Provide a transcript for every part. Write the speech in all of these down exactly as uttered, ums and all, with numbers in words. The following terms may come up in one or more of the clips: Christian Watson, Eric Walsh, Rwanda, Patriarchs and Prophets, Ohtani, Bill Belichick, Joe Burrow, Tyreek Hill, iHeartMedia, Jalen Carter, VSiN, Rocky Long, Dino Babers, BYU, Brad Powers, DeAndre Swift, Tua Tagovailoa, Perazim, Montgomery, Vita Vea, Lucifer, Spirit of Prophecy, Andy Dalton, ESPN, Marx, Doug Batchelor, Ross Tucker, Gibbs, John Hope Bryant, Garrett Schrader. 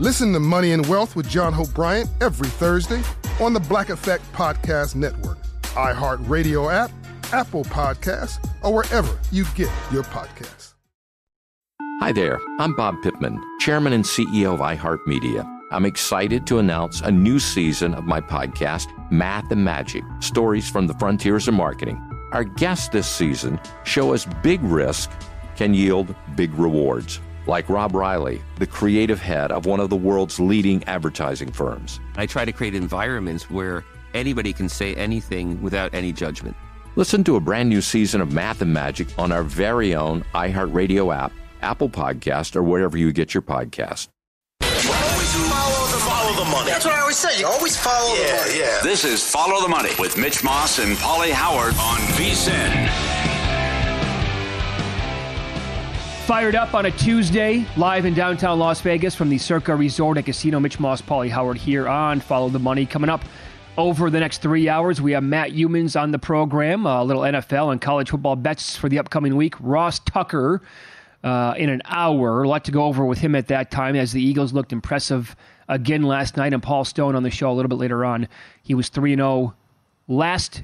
Listen to Money and Wealth with John Hope Bryant every Thursday on the Black Effect Podcast Network, iHeartRadio app, Apple Podcasts, or wherever you get your podcasts. Hi there, I'm Bob Pittman, Chairman and C E O of iHeartMedia. I'm excited to announce a new season of my podcast, Math and Magic, Stories from the Frontiers of Marketing. Our guests this season show us big risk can yield big rewards, like Rob Riley, the creative head of one of the world's leading advertising firms. I try to create environments where anybody can say anything without any judgment. Listen to a brand new season of Math and Magic on our very own iHeartRadio app, Apple Podcast, or wherever you get your podcast. The money. That's what I always say. You always follow yeah, the money. Yeah. This is Follow the Money with Mitch Moss and Pauly Howard on VSiN. Fired up on a Tuesday, live in downtown Las Vegas from the Circa Resort and Casino. Mitch Moss, Pauly Howard here on Follow the Money. Coming up over the next three hours, we have Matt Youmans on the program, a little N F L and college football bets for the upcoming week. Ross Tucker uh, in an hour. A lot to go over with him at that time as the Eagles looked impressive again last night, and Paul Stone on the show a little bit later on. He was three and oh last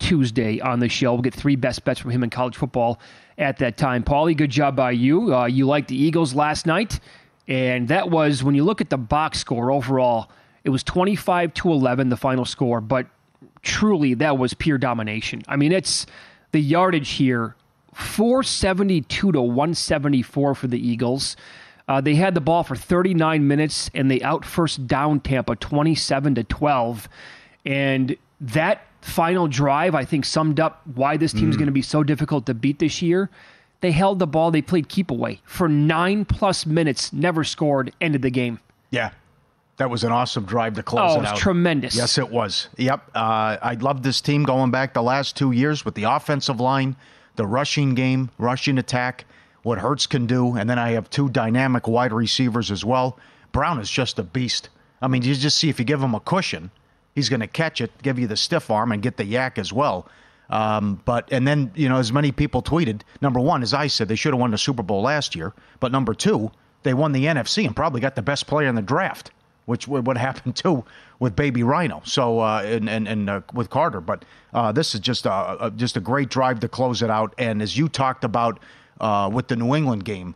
Tuesday on the show. We'll get three best bets from him in college football at that time. Paulie, good job by you. Uh, you liked the Eagles last night, and that was, when you look at the box score overall, it was twenty-five to eleven, the final score, but truly that was pure domination. I mean, it's the yardage here, four seventy-two to one seventy-four for the Eagles. Uh, they had the ball for thirty-nine minutes, and they out first down Tampa twenty-seven to twelve. And that final drive, I think, summed up why this team's mm. going to be so difficult to beat this year. They held the ball. They played keep away for nine-plus minutes, never scored, ended the game. Yeah, that was an awesome drive to close oh, it out. Oh, it was tremendous. Yes, it was. Yep. Uh, I love this team going back the last two years with the offensive line, the rushing game, rushing attack, what Hurts can do, and then I have two dynamic wide receivers as well. Brown is just a beast. I mean, you just see if you give him a cushion, he's going to catch it, give you the stiff arm, and get the yak as well. Um, but and then, you know, as many people tweeted, number one, as I said, they should have won the Super Bowl last year. But number two, they won the N F C and probably got the best player in the draft, which would happen, too, with Baby Rhino So uh, and, and, and uh, with Carter. But uh, this is just a, a, just a great drive to close it out. And as you talked about, Uh, with the New England game,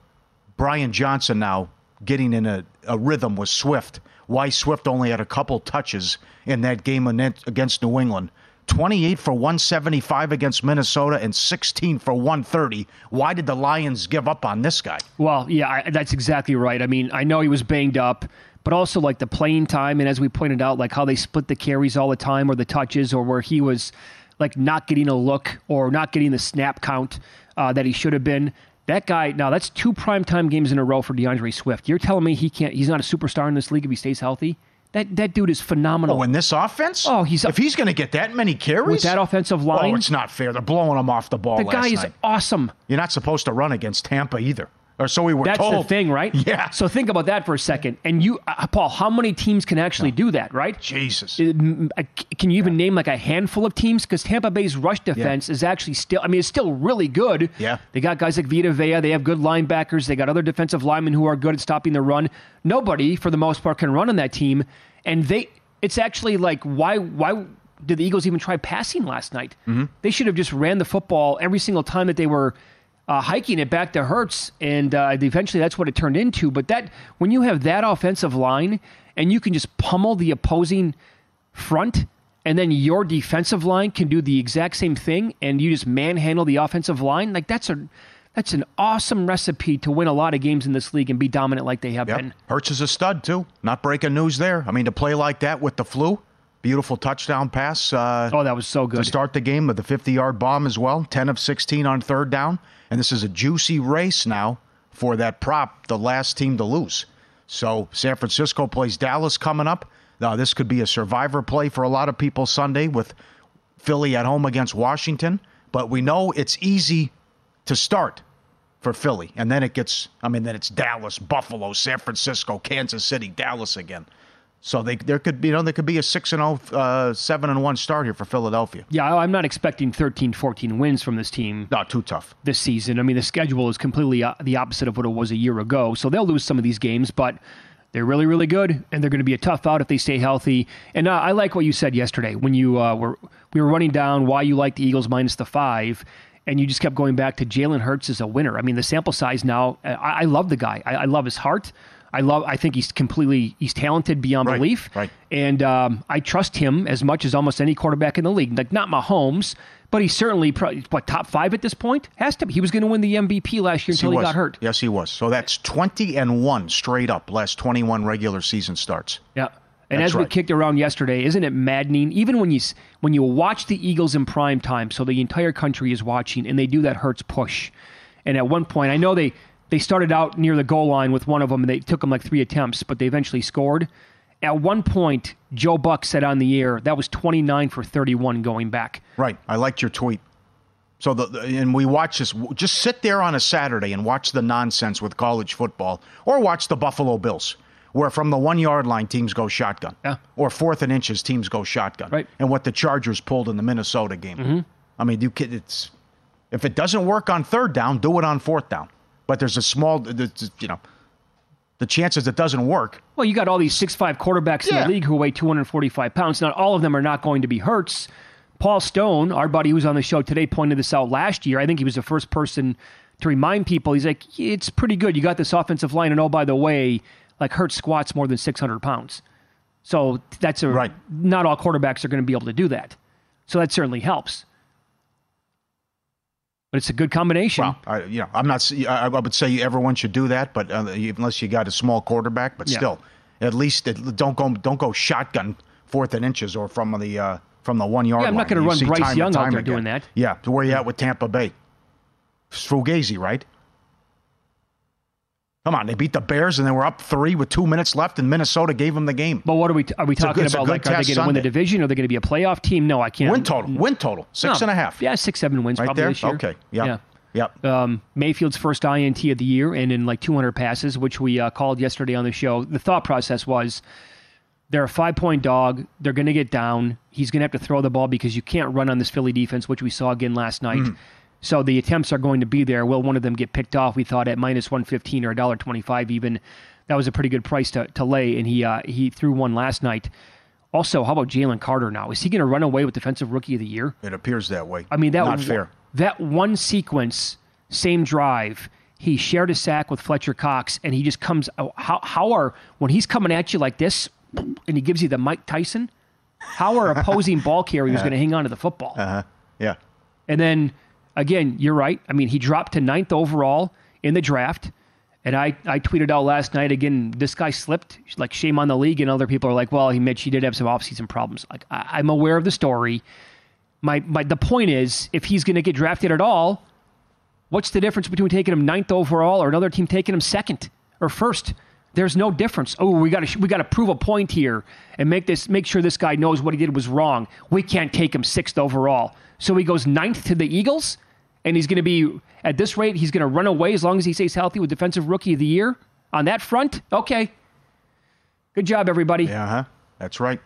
Brian Johnson now getting in a, a rhythm with Swift. Why Swift only had a couple touches in that game against New England. twenty-eight for one seventy-five against Minnesota and sixteen for one thirty. Why did the Lions give up on this guy? Well, yeah, I, that's exactly right. I mean, I know he was banged up, but also like the playing time, and as we pointed out, like how they split the carries all the time or the touches, or where he was like not getting a look or not getting the snap count uh, that he should have been. That guy, now that's two primetime games in a row for DeAndre Swift. You're telling me he can't, he's not a superstar in this league if he stays healthy? That that dude is phenomenal. Oh, in this offense? Oh, he's if he's going to get that many carries? With that offensive line? Oh, it's not fair. They're blowing him off the ball last night. The guy is awesome. You're not supposed to run against Tampa either. Or so we were told. That's the thing, right? Yeah. So think about that for a second. And you, uh, Paul, how many teams can actually do that, right? Jesus. It, I, can you even yeah. name like a handful of teams? Because Tampa Bay's rush defense yeah. is actually still, I mean, it's still really good. Yeah. They got guys like Vita Vea. They have good linebackers. They got other defensive linemen who are good at stopping the run. Nobody, for the most part, can run on that team. And they, it's actually like, why, why did the Eagles even try passing last night? Mm-hmm. They should have just ran the football every single time that they were uh, hiking it back to Hurts, and uh, eventually that's what it turned into. But that when you have that offensive line and you can just pummel the opposing front, and then your defensive line can do the exact same thing, and you just manhandle the offensive line, like that's a that's an awesome recipe to win a lot of games in this league and be dominant like they have yep. been. Hurts is a stud, too. Not breaking news there. I mean, to play like that with the flu, beautiful touchdown pass. Uh, oh, that was so good. To start the game with the fifty-yard bomb as well, ten of sixteen on third down. And this is a juicy race now for that prop, the last team to lose. So San Francisco plays Dallas coming up. Now, this could be a survivor play for a lot of people Sunday with Philly at home against Washington. But we know it's easy to start for Philly, and then it gets, I mean, then it's Dallas, Buffalo, San Francisco, Kansas City, Dallas again. So they there could be, you know, there could be a six and oh, uh, seven and one start here for Philadelphia. Yeah, I'm not expecting thirteen, fourteen wins from this team. Not too tough. This season. I mean, the schedule is completely the opposite of what it was a year ago, so they'll lose some of these games, but they're really, really good, and they're going to be a tough out if they stay healthy. And uh, I like what you said yesterday when you uh, were we were running down why you like the Eagles minus the five. And you just kept going back to Jalen Hurts as a winner. I mean, the sample size now, I, I love the guy. I, I love his heart. I love. I think he's completely, he's talented beyond right, belief. Right. And um, I trust him as much as almost any quarterback in the league. Like, not Mahomes, but he's certainly, probably, what, top five at this point? Has to be. He was going to win the M V P last year yes, until he, he got hurt. Yes, he was. So that's twenty and one straight up, last twenty-one regular season starts. Yeah. And That's as we right. kicked around yesterday, isn't it maddening? Even when you when you watch the Eagles in prime time, so the entire country is watching, and they do that Hurts push. And at one point, I know they, they started out near the goal line with one of them, and they took them like three attempts, but they eventually scored. At one point, Joe Buck said on the air, that was twenty-nine for thirty-one going back. Right. I liked your tweet. So the, the and we watch this. Just sit there on a Saturday and watch the nonsense with college football, or watch the Buffalo Bills, where from the one-yard line, teams go shotgun. Yeah. Or fourth and inches, teams go shotgun. Right. And what the Chargers pulled in the Minnesota game. Mm-hmm. I mean, you it's if it doesn't work on third down, do it on fourth down. But there's a small, you know, the chances it doesn't work. Well, you got all these six five quarterbacks yeah. in the league who weigh two hundred forty-five pounds. Not all of them are not going to be Hurts. Paul Stone, our buddy who's on the show today, pointed this out last year. I think he was the first person to remind people. He's like, it's pretty good. You got this offensive line, and oh, by the way, like Hurts squats more than six hundred pounds. So that's a, right. not all quarterbacks are going to be able to do that. So that certainly helps. But it's a good combination. Well, I, you know, I'm not, I would say everyone should do that, but uh, unless you got a small quarterback, but yeah. still, at least it, don't go, don't go shotgun fourth and inches or from the, uh, from the one yard line. Yeah, I'm not going to run Bryce Young out there again. Doing that. Yeah. To where you at with Tampa Bay. Fugazi, right? Come on, they beat the Bears, and they were up three with two minutes left, and Minnesota gave them the game. But what are we t- are we it's talking good, about? Like, are they going to win the division? Are they going to be a playoff team? No, I can't. Win total, win total, six no. and a half. Yeah, six, seven wins right probably there? This year. Okay, yep. yeah, yep. Um, Mayfield's first I N T of the year, and in like two hundred passes, which we uh, called yesterday on the show. The thought process was, they're a five-point dog. They're going to get down. He's going to have to throw the ball because you can't run on this Philly defense, which we saw again last night. Mm. So the attempts are going to be there. Will one of them get picked off? We thought at minus one fifteen or one twenty-five even. That was a pretty good price to, to lay, and he uh, he threw one last night. Also, how about Jalen Carter now? Is he going to run away with Defensive Rookie of the Year? It appears that way. I mean, that Not was, fair. That one sequence, same drive, he shared a sack with Fletcher Cox, and he just comes – how how are – when he's coming at you like this, and he gives you the Mike Tyson, how are opposing ball carriers uh-huh. going to hang on to the football? Uh-huh. Yeah. And then – again, you're right. I mean, he dropped to ninth overall in the draft. And I, I tweeted out last night, again, this guy slipped. Like, shame on the league. And other people are like, well, he Mitch, he did have some offseason problems. Like, I, I'm aware of the story. My, my The point is, if he's going to get drafted at all, what's the difference between taking him ninth overall or another team taking him second or first? There's no difference. Oh, we got to we got to prove a point here and make this make sure this guy knows what he did was wrong. We can't take him sixth overall. So he goes ninth to the Eagles, and he's going to be, at this rate, he's going to run away as long as he stays healthy with Defensive Rookie of the Year on that front. Okay. Good job, everybody. Yeah, huh? That's right.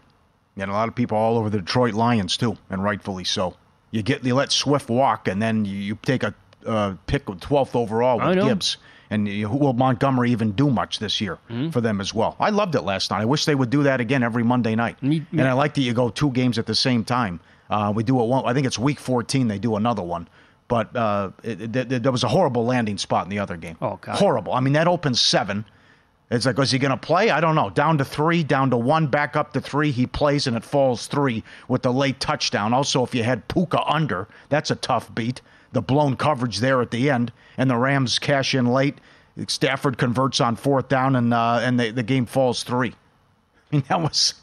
And a lot of people all over the Detroit Lions, too, and rightfully so. You get you let Swift walk, and then you pick a uh, pick with twelfth overall with Gibbs. And will Montgomery even do much this year mm-hmm. for them as well? I loved it last night. I wish they would do that again every Monday night. Me, me. And I like that you go two games at the same time. Uh, we do it one. I think it's week fourteen. They do another one. But uh, it, it, there was a horrible landing spot in the other game. Oh, God. Horrible. I mean, that opened seven. It's like, is he going to play? I don't know. Down to three, down to one, back up to three. He plays, and it falls three with the late touchdown. Also, if you had Puka under, that's a tough beat. The blown coverage there at the end, and the Rams cash in late. Stafford converts on fourth down, and uh, and the, the game falls three. I mean, that was...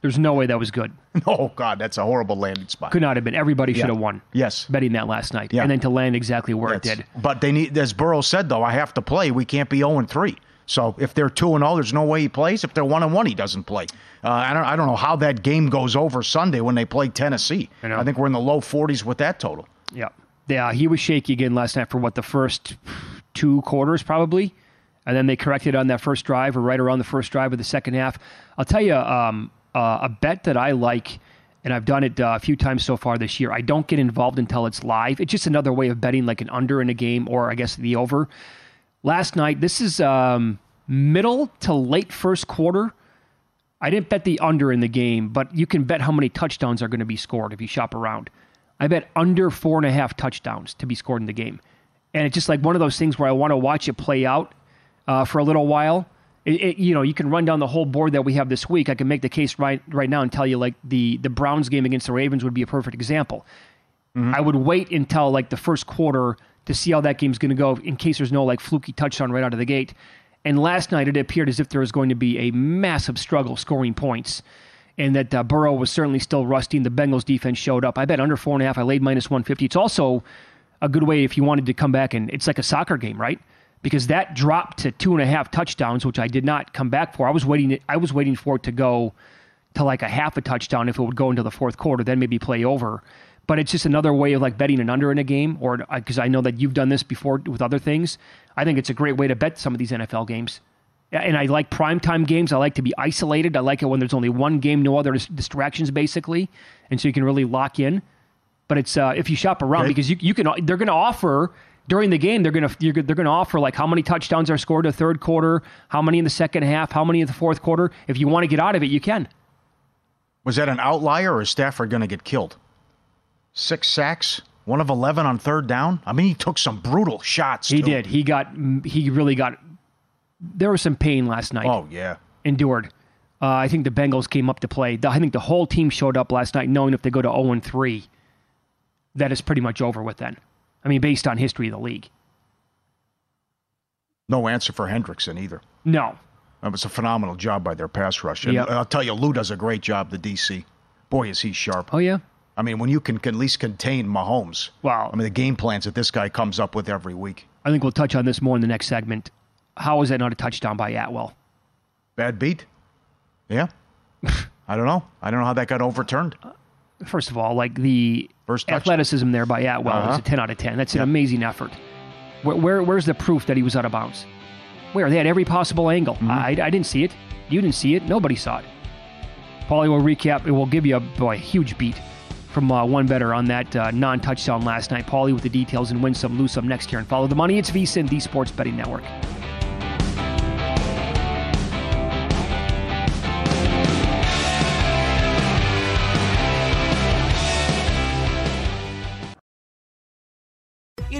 There's no way that was good. Oh, God, that's a horrible landing spot. Could not have been. Everybody yeah. should have won. Yes. Betting that last night. Yeah. And then to land exactly where that's, it did. But they need, as Burrow said, though, I have to play. We can't be oh and three. So if they're two and oh, there's no way he plays. If they're one and one, he doesn't play. Uh, I don't I don't know how that game goes over Sunday when they play Tennessee. You know? I think we're in the low forties with that total. Yeah. Yeah, he was shaky again last night for, what, the first two quarters probably. And then they corrected on that first drive or right around the first drive of the second half. I'll tell you... Um, Uh, a bet that I like, and I've done it uh, a few times so far this year. I don't get involved until it's live. It's just another way of betting, like an under in a game, or I guess the over. Last night, this is um, middle to late first quarter. I didn't bet the under in the game, but you can bet how many touchdowns are going to be scored if you shop around. I bet under four and a half touchdowns to be scored in the game. And it's just like one of those things where I want to watch it play out uh, for a little while. It, it, you know, you can run down the whole board that we have this week. I can make the case right right now and tell you, like, the, the Browns game against the Ravens would be a perfect example. Mm-hmm. I would wait until, like, the first quarter to see how that game's going to go in case there's no, like, fluky touchdown right out of the gate. And last night it appeared as if there was going to be a massive struggle scoring points and that uh, Burrow was certainly still rusty and the Bengals defense showed up. I bet under four and a half. I laid minus one fifty. It's also a good way if you wanted to come back and it's like a soccer game, right? Because that dropped to two and a half touchdowns, which I did not come back for. I was waiting I was waiting for it to go to like a half a touchdown if it would go into the fourth quarter, then maybe play over. But it's just another way of like betting an under in a game, or because I know that you've done this before with other things. I think it's a great way to bet some of these N F L games. And I like primetime games. I like to be isolated. I like it when there's only one game, no other distractions basically. And so you can really lock in. But it's uh, if you shop around, okay. because you you can they're going to offer... During the game, they're going to they're going to offer like how many touchdowns are scored in the third quarter, how many in the second half, how many in the fourth quarter. If you want to get out of it, you can. Was that an outlier, or is Stafford going to get killed? Six sacks, one of eleven on third down. I mean, he took some brutal shots. He too. did. He got he really got. There was some pain last night. Oh yeah, endured. Uh, I think the Bengals came up to play. I think the whole team showed up last night, knowing if they go to oh and three, that is pretty much over with then. I mean, based on history of the league. No answer for Hendrickson either. No. It was a phenomenal job by their pass rush. And yep. I'll tell you, Lou does a great job, the D C. Boy, is he sharp. Oh, yeah? I mean, when you can, can at least contain Mahomes. Wow. I mean, the game plans that this guy comes up with every week. I think we'll touch on this more in the next segment. How is that not a touchdown by Atwell? Bad beat. Yeah. I don't know. I don't know how that got overturned. First of all, like the First athleticism there by Atwell uh-huh. is a ten out of ten. That's an yep. amazing effort. Where, where, where's the proof that he was out of bounds? Where? They had every possible angle. Mm-hmm. I, I didn't see it. You didn't see it. Nobody saw it. Pauly will recap. It will give you a, boy, a huge beat from uh, one better on that uh, non-touchdown last night. Pauly with the details and win some, lose some next year. And follow the money. It's VSiN, the Sports Betting Network.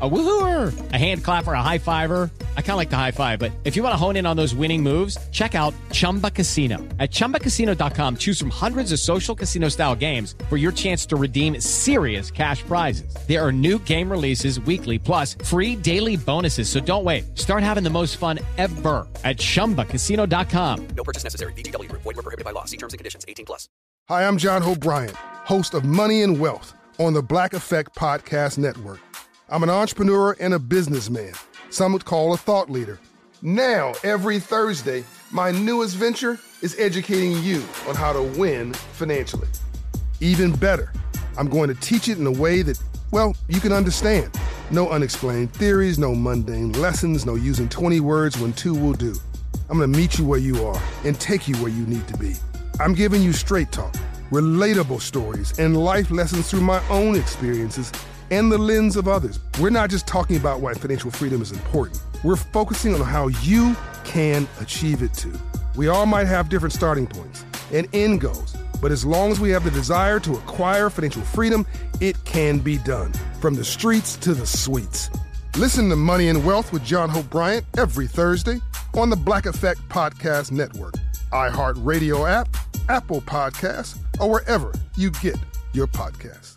a woohooer, a hand clapper, a high fiver? I kind of like the high five, but if you want to hone in on those winning moves, check out Chumba Casino. At chumba casino dot com, choose from hundreds of social casino style games for your chance to redeem serious cash prizes. There are new game releases weekly, plus free daily bonuses. So don't wait. Start having the most fun ever at chumba casino dot com. No purchase necessary. V G W Group. Void where prohibited by law. See terms and conditions. eighteen plus. Hi, I'm John O'Brien, host of Money and Wealth on the Black Effect Podcast Network. I'm an entrepreneur and a businessman. Some would call a thought leader. Now, every Thursday, my newest venture is educating you on how to win financially. Even better, I'm going to teach it in a way that, well, you can understand. No unexplained theories, no mundane lessons, no using twenty words when two will do. I'm going to meet you where you are and take you where you need to be. I'm giving you straight talk, relatable stories, and life lessons through my own experiences and the lens of others. We're not just talking about why financial freedom is important. We're focusing on how you can achieve it too. We all might have different starting points, and in goes. But as long as we have the desire to acquire financial freedom, it can be done. From the streets to the suites. Listen to Money and Wealth with John Hope Bryant every Thursday on the Black Effect Podcast Network, iHeartRadio app, Apple Podcasts, or wherever you get your podcasts.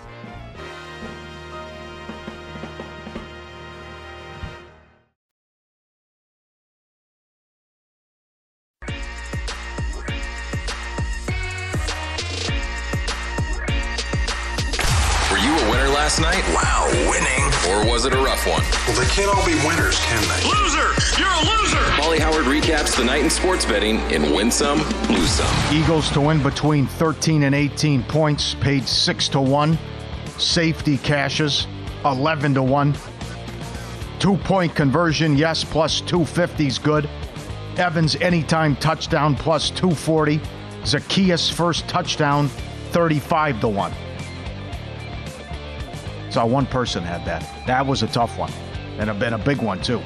Night? Wow, winning. Or was it a rough one? Well, they can't all be winners, can they? Loser! You're a loser! Pauly Howard recaps the night in sports betting in Win Some, Lose Some. Eagles to win between thirteen and eighteen points, paid six to one. Safety cashes, eleven to one. Two-point conversion, yes, plus two fifty is good. Evans anytime touchdown, plus two forty. Zacchaeus first touchdown, thirty-five to one. So one person had that. That was a tough one, and a, and a big one, too.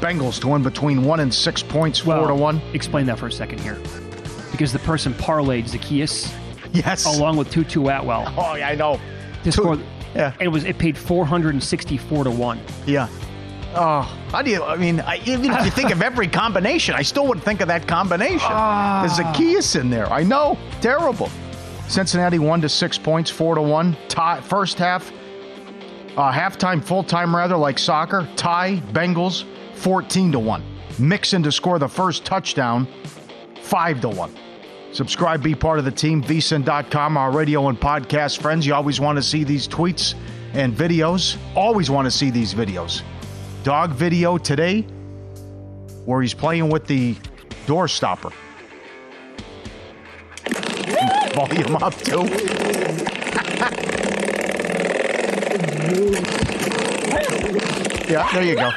Bengals to win between one and six points, four well, to one. Explain that for a second here. Because the person parlayed Zacchaeus yes. along with Tutu Atwell. Oh, yeah, I know. Two, score, yeah. It was. It paid four hundred sixty-four to one. Yeah. Oh, how do you, I mean, I, even if you think of every combination, I still wouldn't think of that combination. Ah. There's Zacchaeus in there. I know. Terrible. Cincinnati one to six points, four to one. Tie, first half. Uh, halftime, full-time, rather, like soccer. Tie, Bengals, fourteen to one. Mixon to score the first touchdown, five to one. Subscribe, be part of the team, V S I N dot com, our radio and podcast friends. You always want to see these tweets and videos. Always want to see these videos. Dog video today where he's playing with the door stopper. Volume up, too. Yeah, there you go.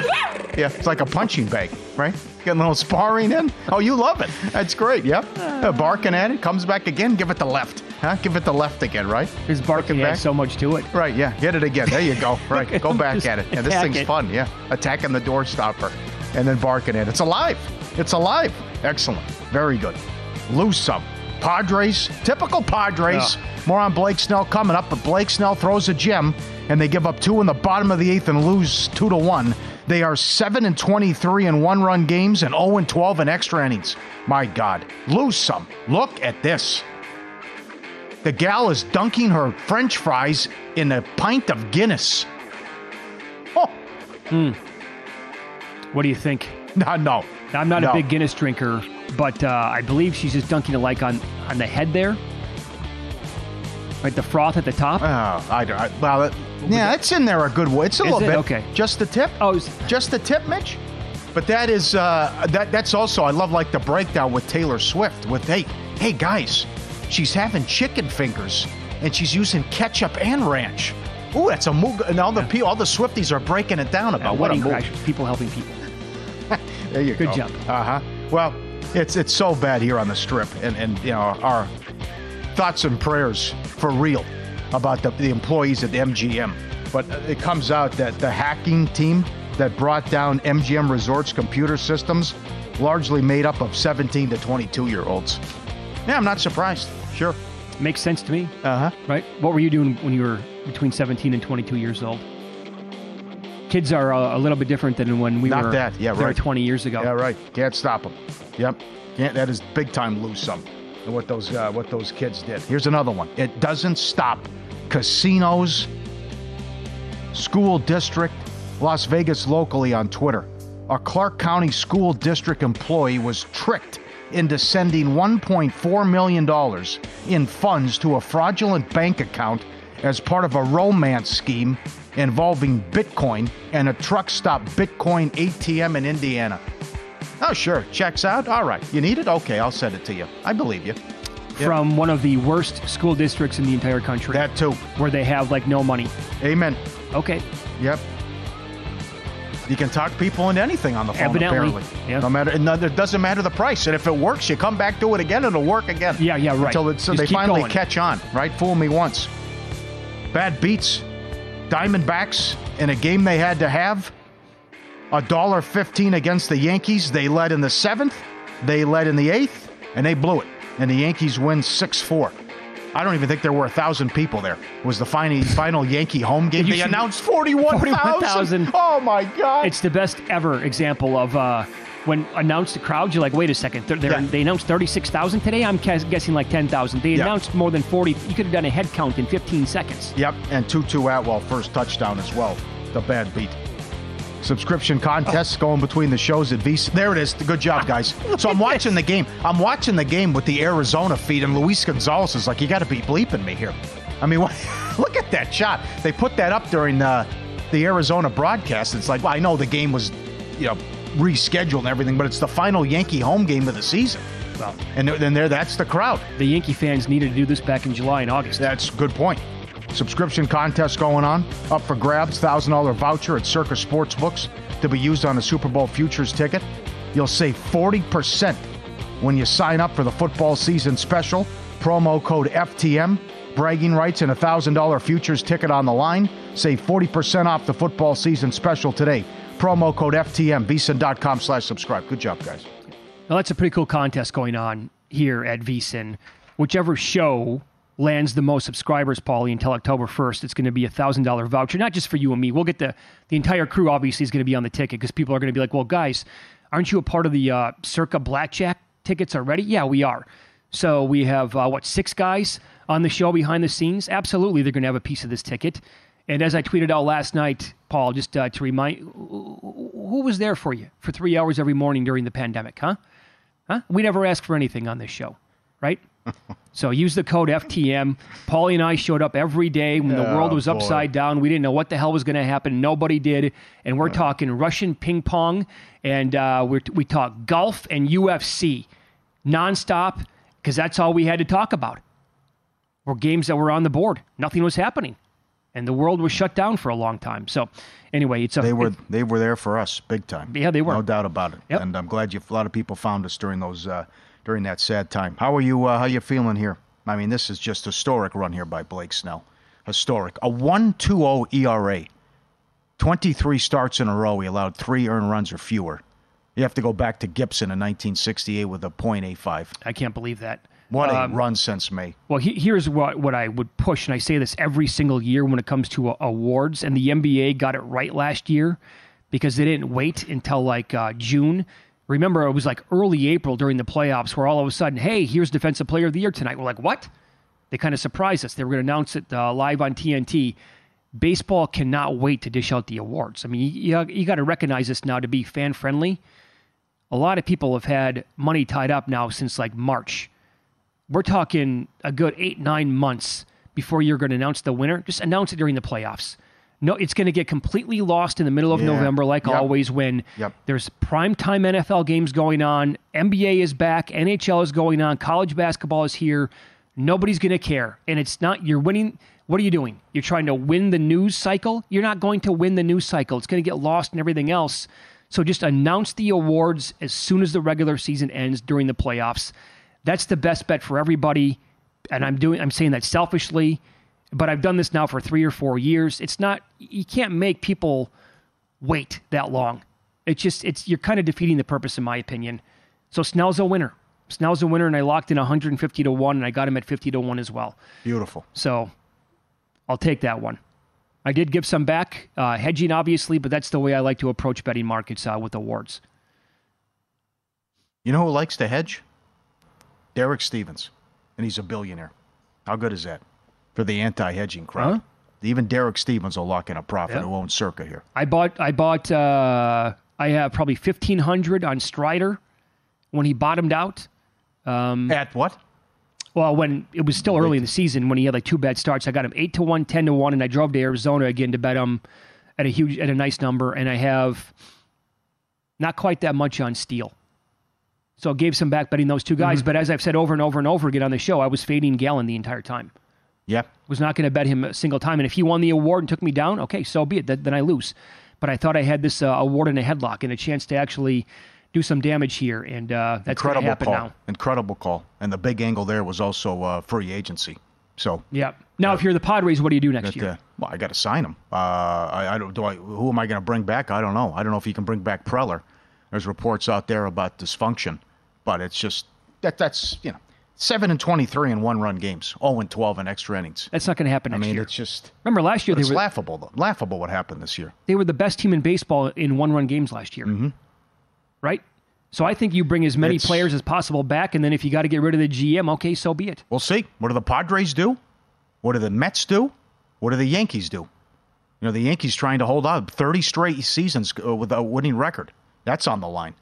Yeah, it's like a punching bag, right? Getting a little sparring in. Oh, you love it. That's great, yep. Uh, barking at it, comes back again, give it the left. Huh? Give it the left again, right? His barking has so much to it. Right, yeah, hit it again. There you go, right. Go back at it. Yeah, this thing's it. fun, yeah. Attacking the door stopper and then barking at it. It's alive. It's alive. Excellent. Very good. Lose some. Padres, typical Padres. Yeah. More on Blake Snell coming up, but Blake Snell throws a gem, and they give up two in the bottom of the eighth and lose two to one. They are seven and twenty-three in one-run games and oh and twelve in extra innings. My God, lose some. Look at this. The gal is dunking her French fries in a pint of Guinness. Oh. Mm. What do you think? No, no. I'm not no. a big Guinness drinker, but uh, I believe she's just dunking it like on, on the head there. Like the froth at the top? Oh, I don't. I, well, it, yeah, it's in there a good way. It's a is little it? bit. Okay. Just the tip? Oh, was, just the tip, Mitch? But that is, uh, that that's also, I love like the breakdown with Taylor Swift with, hey, hey guys, she's having chicken fingers and she's using ketchup and ranch. Ooh, that's a move. And all the, yeah. people, all the Swifties are breaking it down about yeah, what a move. Crash, people helping people. There you good go. Good job. Uh-huh. Well, it's it's so bad here on the Strip and, and you know, our thoughts and prayers for real about the, the employees at the M G M. But it comes out that the hacking team that brought down M G M Resorts computer systems largely made up of seventeen to twenty-two-year-olds. Yeah, I'm not surprised. Sure. Makes sense to me. Uh-huh. Right? What were you doing when you were between seventeen and twenty-two years old? kids are a, a little bit different than when we Not were that. Yeah, right. twenty years ago. Yeah, right. Can't stop them. Yep. Can't, that is big time lose some. And what those uh, what those kids did. Here's another one. It doesn't stop. Casinos, school district, Las Vegas locally on Twitter. A Clark County school district employee was tricked into sending one point four million dollars in funds to a fraudulent bank account as part of a romance scheme involving Bitcoin and a truck stop Bitcoin A T M in Indiana. Oh, sure. Checks out. All right. You need it? Okay, I'll send it to you. I believe you. Yep. From one of the worst school districts in the entire country. That too. Where they have, like, no money. Amen. Okay. Yep. You can talk people into anything on the phone, Evidently. apparently. Yeah. No matter, no, it doesn't matter the price. And if it works, you come back to it again, it'll work again. Yeah, yeah, right. Until it's, they finally going. catch on, right? Fool me once. Bad beats, Diamondbacks in a game they had to have. a dollar fifteen against the Yankees. They led in the seventh, they led in the eighth, and they blew it. And the Yankees win six four. I don't even think there were one thousand people there. It was the final, final Yankee home game. They announced forty-one thousand. Oh, my God. It's the best ever example of uh, when announced the crowd, you're like, wait a second. They're, they're, yeah. They announced thirty-six thousand today. I'm guessing like ten thousand. They announced yeah. more than forty. You could have done a head count in fifteen seconds. Yep, and Tutu Atwell, first touchdown as well. The bad beat. Subscription contests oh. going between the shows at VSiN. There it is. Good job, guys. So I'm watching the game. I'm watching the game with the Arizona feed, and Luis Gonzalez is like, you got to be bleeping me here. I mean, what? Look at that shot. They put that up during uh, the Arizona broadcast. It's like, well, I know the game was, you know, rescheduled and everything, but it's the final Yankee home game of the season. Well, and then there, that's the crowd. The Yankee fans needed to do this back in July and August. That's a good point. Subscription contest going on. Up for grabs, one thousand dollars voucher at Circa Sportsbooks to be used on a Super Bowl futures ticket. You'll save forty percent when you sign up for the football season special. Promo code F T M. Bragging rights and a one thousand dollars futures ticket on the line. Save forty percent off the football season special today. Promo code F T M. VSiN.com slash subscribe. Good job, guys. Now, that's a pretty cool contest going on here at VSiN. Whichever show lands the most subscribers, Pauly, until October first, it's going to be a one thousand dollars voucher, not just for you and me. We'll get the, the entire crew, obviously, is going to be on the ticket because people are going to be like, well, guys, aren't you a part of the uh, Circa Blackjack tickets already? Yeah, we are. So we have, uh, what, six guys on the show behind the scenes? Absolutely, they're going to have a piece of this ticket. And as I tweeted out last night, Paul, just uh, to remind, who was there for you for three hours every morning during the pandemic, huh? Huh? We never asked for anything on this show, right? So use the code F T M. Pauly and I showed up every day when oh, the world was boy. upside down. We didn't know what the hell was going to happen. Nobody did. And we're uh, talking Russian ping pong. And uh, we're, we talk golf and U F C nonstop because that's all we had to talk about. Were games that were on the board. Nothing was happening. And the world was shut down for a long time. So anyway, it's a, they were it, they were there for us big time. Yeah, they were. No doubt about it. Yep. And I'm glad you, a lot of people found us during those uh, during that sad time. How are you? Uh, how you feeling here? I mean, this is just historic run here by Blake Snell. Historic. A one two oh E R A. twenty-three starts in a row. He allowed three earned runs or fewer. You have to go back to Gibson in nineteen sixty-eight with a point eight five. I can't believe that. What a um, run since May. Well, he, here's what, what I would push, and I say this every single year when it comes to uh, awards, and the N B A got it right last year because they didn't wait until like uh, June. Remember, it was like early April during the playoffs where all of a sudden, hey, here's Defensive Player of the Year tonight. We're like, what? They kind of surprised us. They were going to announce it uh, live on T N T. Baseball cannot wait to dish out the awards. I mean, you, you got to recognize this now to be fan-friendly. A lot of people have had money tied up now since like March. We're talking a good eight, nine months before you're going to announce the winner. Just announce it during the playoffs. No, it's going to get completely lost in the middle of yeah. November, like yep. always, when yep. there's primetime N F L games going on, N B A is back, N H L is going on, college basketball is here. Nobody's going to care. And it's not, you're winning, what are you doing? You're trying to win the news cycle? You're not going to win the news cycle. It's going to get lost in everything else. So just announce the awards as soon as the regular season ends during the playoffs. That's the best bet for everybody. And I'm doing, I'm saying that selfishly. But I've done this now for three or four years. It's not, you can't make people wait that long. It's just, it's, you're kind of defeating the purpose, in my opinion. So Snell's a winner. Snell's a winner, and I locked in one hundred fifty to one, and I got him at fifty to one as well. Beautiful. So I'll take that one. I did give some back, uh, hedging obviously, but that's the way I like to approach betting markets uh, with awards. You know who likes to hedge? Derek Stevens, and he's a billionaire. How good is that for the anti-hedging crowd? Huh? Even Derek Stevens will lock in a profit, yeah, who owns Circa here. I bought, I bought, uh, I have probably fifteen hundred on Strider when he bottomed out. Um, At what? Well, when it was still early in the season, when he had like two bad starts, I got him eight to one, ten to one, and I drove to Arizona again to bet him at a huge, at a nice number. And I have not quite that much on Steele, so I gave some back betting those two guys. Mm-hmm. But as I've said over and over and over again on the show, I was fading Gallon the entire time. Yeah, was not going to bet him a single time. And if he won the award and took me down, okay, so be it. Th- then I lose. But I thought I had this uh, award in a headlock and a chance to actually do some damage here, and uh, that's going to happen call. now. Incredible call. And the big angle there was also uh, free agency. So yeah. Now, uh, if you're the Padres, what do you do next that, year? Uh, well, I got to sign him. Uh, I, I don't. Do I? Who am I going to bring back? I don't know. I don't know if you can bring back Preller. There's reports out there about dysfunction, but it's just that that's you know seven and twenty-three in one-run games, zero and twelve in extra innings. That's not going to happen next year. I mean, year. It's just remember last year they it's were laughable. Though. Laughable what happened this year. They were the best team in baseball in one-run games last year. Mm-hmm. Right? So I think you bring as many it's, players as possible back, and then if you got to get rid of the G M, okay, so be it. We'll see. What do the Padres do? What do the Mets do? What do the Yankees do? You know, the Yankees trying to hold out thirty straight seasons with a winning record. That's on the line.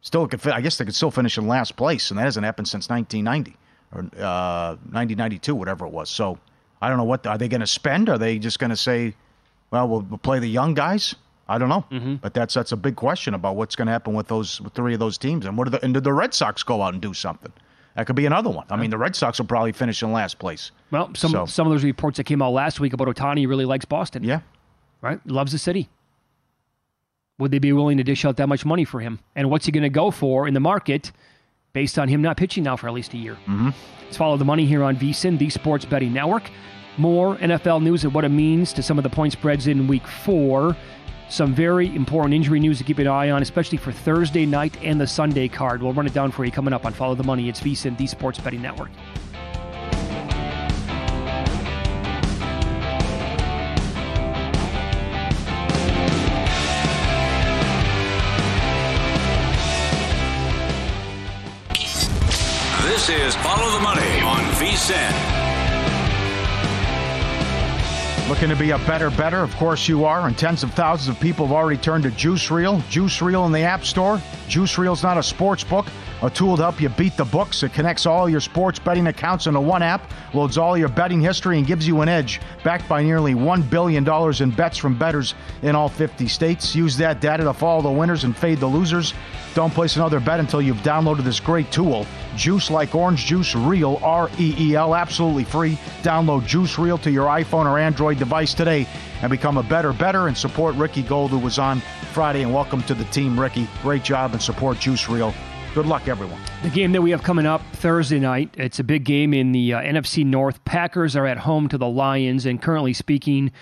Still, I guess they could still finish in last place, and that hasn't happened since nineteen ninety or uh, nineteen ninety-two, whatever it was. So I don't know what the, are they going to spend? Are they just going to say, well, well, we'll play the young guys? I don't know, mm-hmm. but that's that's a big question about what's going to happen with those with three of those teams, and what are the, and did the Red Sox go out and do something? That could be another one. I mean, the Red Sox will probably finish in last place. Well, some so. some of those reports that came out last week about Ohtani really likes Boston. Yeah, right, loves the city. Would they be willing to dish out that much money for him? And what's he going to go for in the market, based on him not pitching now for at least a year? Mm-hmm. Let's follow the money here on VSiN, the Sports Betting Network. More N F L news and what it means to some of the point spreads in Week Four. Some very important injury news to keep an eye on, especially for Thursday night and the Sunday card. We'll run it down for you coming up on Follow the Money. It's VSiN, the Sports Betting Network. This is Follow the Money on VSiN. Looking to be a better better? Of course you are. And tens of thousands of people have already turned to Juice Reel. Juice Reel in the App Store. Juice Reel's not a sports book. A tool to help you beat the books. It connects all your sports betting accounts into one app, loads all your betting history, and gives you an edge. Backed by nearly one billion dollars in bets from bettors in all fifty states. Use that data to follow the winners and fade the losers. Don't place another bet until you've downloaded this great tool. Juice, like orange juice, Reel, R E E L, absolutely free. Download Juice Reel to your iPhone or Android device today and become a better better and support Ricky Gold, who was on Friday. And welcome to the team, Ricky. Great job, and support Juice Reel. Good luck, everyone. The game that we have coming up Thursday night, it's a big game in the uh, N F C North. Packers are at home to the Lions, and currently speaking,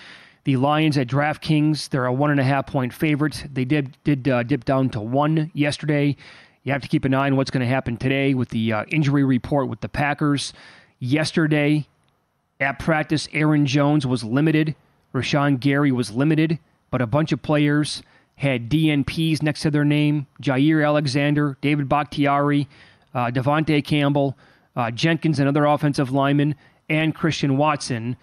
the Lions at DraftKings, they're a one and a half point favorite. They did, did uh, dip down to one yesterday. You have to keep an eye on what's going to happen today with the uh, injury report with the Packers. Yesterday, at practice, Aaron Jones was limited. Rashawn Gary was limited, but a bunch of players had D N Ps next to their name. Jair Alexander, David Bakhtiari, uh, Devontae Campbell, uh, Jenkins, another offensive lineman, and Christian Watson.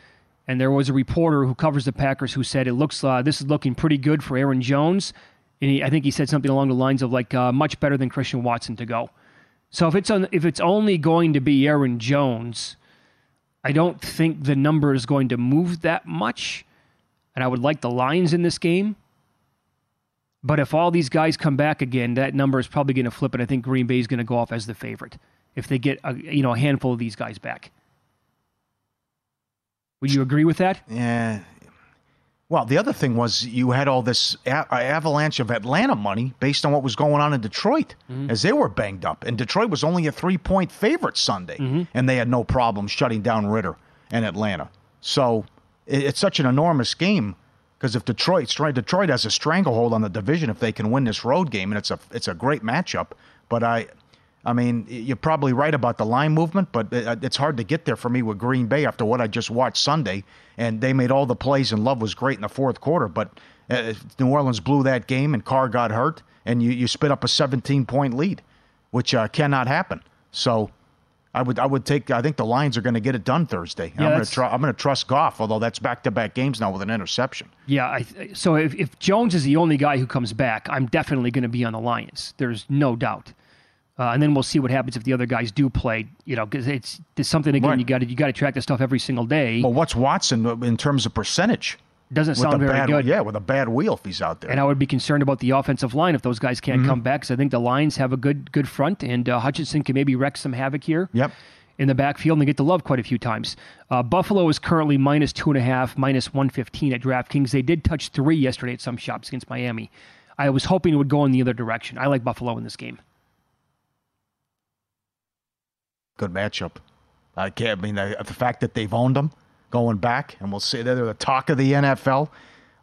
And there was a reporter who covers the Packers who said, it looks uh, this is looking pretty good for Aaron Jones. And he, I think he said something along the lines of, like, uh, much better than Christian Watson to go. So if it's on, if it's only going to be Aaron Jones, I don't think the number is going to move that much. And I would like the Lions in this game. But if all these guys come back again, that number is probably going to flip, and I think Green Bay is going to go off as the favorite if they get a, you know, a handful of these guys back. Would you agree with that? Yeah. Well, the other thing was you had all this a- avalanche of Atlanta money based on what was going on in Detroit, mm-hmm. as they were banged up. And Detroit was only a three-point favorite Sunday, mm-hmm. and they had no problem shutting down Ritter and Atlanta. So it, it's such an enormous game because if Detroit, Detroit has a stranglehold on the division if they can win this road game, and it's a it's a great matchup. But I I mean, you're probably right about the line movement, but it's hard to get there for me with Green Bay after what I just watched Sunday. And they made all the plays, and Love was great in the fourth quarter. But New Orleans blew that game, and Carr got hurt, and you, you spit up a seventeen-point lead, which uh, cannot happen. So I would I would take – I think the Lions are going to get it done Thursday. Yeah, I'm going to tr- I'm going to trust Goff, although that's back-to-back games now with an interception. Yeah, I th- so if, if Jones is the only guy who comes back, I'm definitely going to be on the Lions. There's no doubt. Uh, and then we'll see what happens if the other guys do play, you know, because it's there's something, again, right. you got to you got to track this stuff every single day. Well, what's Watson in terms of percentage? Doesn't sound very bad, good. Yeah, with a bad wheel if he's out there. And I would be concerned about the offensive line if those guys can't mm-hmm. come back, because I think the Lions have a good good front, and uh, Hutchinson can maybe wreak some havoc here yep. in the backfield, and they get to Love quite a few times. Uh, Buffalo is currently minus two and a half, minus one fifteen at DraftKings. They did touch three yesterday at some shops against Miami. I was hoping it would go in the other direction. I like Buffalo in this game. Good matchup. I can't I mean the, the fact that they've owned them going back, and we'll see they're the talk of the N F L,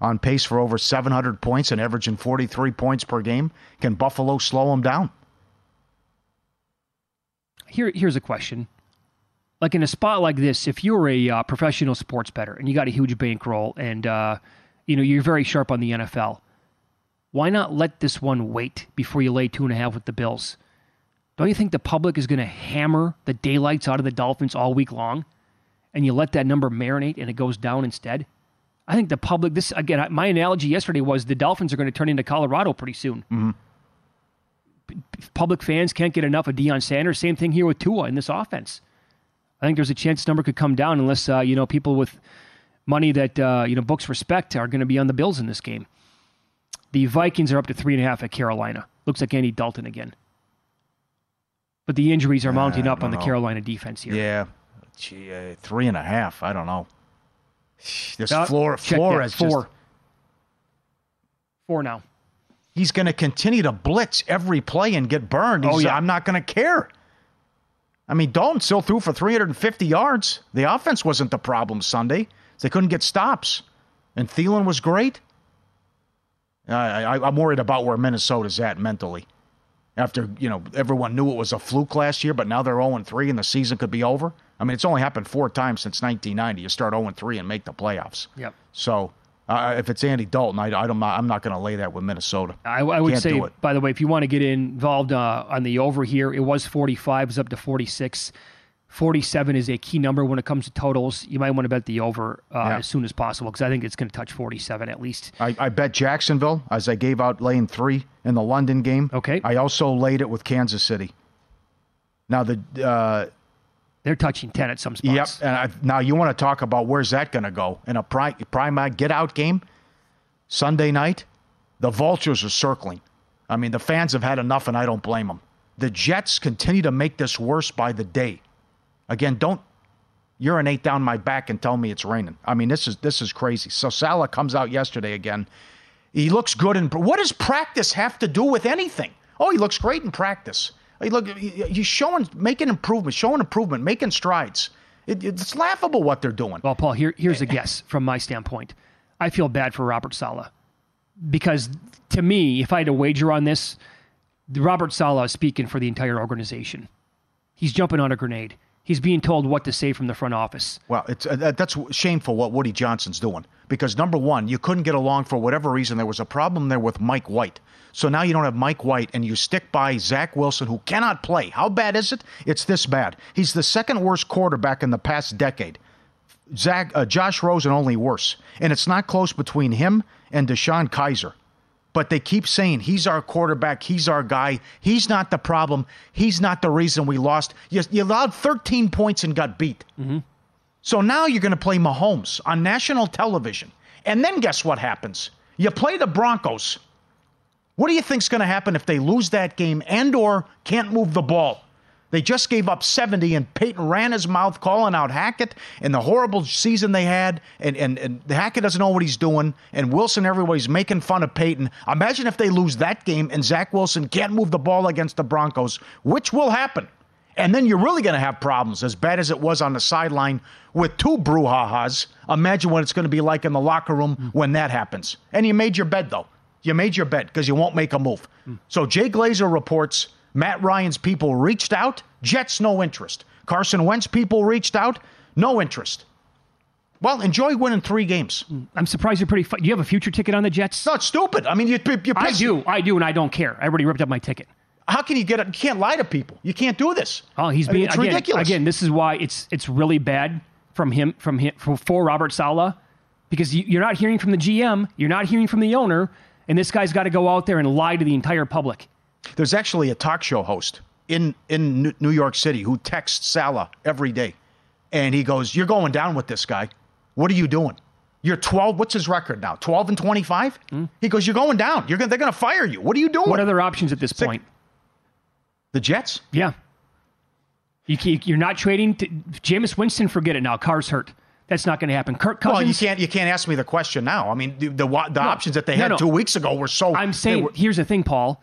on pace for over seven hundred points and averaging forty-three points per game. Can Buffalo slow them down? Here, here's a question. Like in a spot like this, if you're a uh, professional sports bettor and you got a huge bankroll and uh, you know you're very sharp on the N F L, why not let this one wait before you lay two and a half with the Bills? Don't you think the public is going to hammer the daylights out of the Dolphins all week long, and you let that number marinate and it goes down instead? I think the public, this again, my analogy yesterday was the Dolphins are going to turn into Colorado pretty soon. Mm-hmm. Public fans can't get enough of Deion Sanders. Same thing here with Tua in this offense. I think there's a chance this number could come down unless, uh, you know, people with money that, uh, you know, books respect are going to be on the Bills in this game. The Vikings are up to three and a half at Carolina. Looks like Andy Dalton again. But the injuries are mounting uh, up on the know. Carolina defense here. Yeah. Gee, uh, three and a half. I don't know. This uh, floor, floor is four. Just, four now. He's going to continue to blitz every play and get burned. He's, oh, yeah. I'm not going to care. I mean, Dalton still threw for three hundred fifty yards. The offense wasn't the problem Sunday. They couldn't get stops. And Thielen was great. Uh, I, I'm worried about where Minnesota's at mentally. After, you know, everyone knew it was a fluke last year, but now they're oh and three and the season could be over. I mean, it's only happened four times since nineteen ninety. You start oh and three and make the playoffs. Yep. So uh, if it's Andy Dalton, I, I don't, I'm not going to lay that with Minnesota. I, I would Can't say, by the way, if you want to get involved uh, on the over here, it was forty-five. It's up to forty-six. forty-seven is a key number when it comes to totals. You might want to bet the over uh, yeah. as soon as possible, because I think it's going to touch forty-seven at least. I, I bet Jacksonville, as I gave out laying three in the London game. Okay. I also laid it with Kansas City. Now, the uh, they're touching ten at some spots. Yep. And I, now, you want to talk about where's that going to go? In a prime, prime get-out game, Sunday night, the vultures are circling. I mean, the fans have had enough, and I don't blame them. The Jets continue to make this worse by the day. Again, don't urinate down my back and tell me it's raining. I mean, this is this is crazy. So Salah comes out yesterday again. He looks good. In, what does practice have to do with anything? Oh, he looks great in practice. He look, he's showing, making improvement, showing improvement, making strides. It, it's laughable what they're doing. Well, Paul, here, here's a guess from my standpoint. I feel bad for Robert Salah because, to me, if I had to wager on this, Robert Salah is speaking for the entire organization. He's jumping on a grenade. He's being told what to say from the front office. Well, it's uh, that's shameful what Woody Johnson's doing. Because, number one, you couldn't get along for whatever reason. There was a problem there with Mike White. So now you don't have Mike White, and you stick by Zach Wilson, who cannot play. How bad is it? It's this bad. He's the second-worst quarterback in the past decade. Zach, uh, Josh Rosen only worse. And it's not close between him and Deshaun Kaiser. But they keep saying, he's our quarterback, he's our guy, he's not the problem, he's not the reason we lost. You, you allowed thirteen points and got beat. Mm-hmm. So now you're going to play Mahomes on national television. And then guess what happens? You play the Broncos. What do you think's going to happen if they lose that game and or can't move the ball? They just gave up seventy, and Peyton ran his mouth calling out Hackett and the horrible season they had, and, and, and Hackett doesn't know what he's doing, and Wilson, everybody's making fun of Peyton. Imagine if they lose that game and Zach Wilson can't move the ball against the Broncos, which will happen. And then you're really going to have problems, as bad as it was on the sideline with two brouhahas. Imagine what it's going to be like in the locker room when that happens. And you made your bed, though. You made your bed because you won't make a move. So Jay Glazer reports Matt Ryan's people reached out. Jets, no interest. Carson Wentz people reached out. No interest. Well, enjoy winning three games. I'm surprised you're pretty... Fu- do you have a future ticket on the Jets? No, it's stupid. I mean, you... you I do. I do, and I don't care. I already ripped up my ticket. How can you get... You can't lie to people. You can't do this. Oh, he's being... I mean, it's again, ridiculous. Again, this is why it's it's really bad from him, from him for, for Robert Saleh, because you, you're not hearing from the G M. You're not hearing from the owner, and this guy's got to go out there and lie to the entire public. There's actually a talk show host in, in New York City who texts Saleh every day, and he goes, you're going down with this guy. What are you doing? You're twelve. What's his record now? twelve and twenty-five? Mm. He goes, you're going down. You're gonna, they're going to fire you. What are you doing? What other options at this it's point? Like, the Jets? Yeah. You, you're not trading. To, Jameis Winston, forget it now. Carr's hurt. That's not going to happen. Kirk Cousins. Well, you can't, you can't ask me the question now. I mean, the, the, the no, options that they no, had no. two weeks ago were so... I'm saying, were, here's the thing, Paul.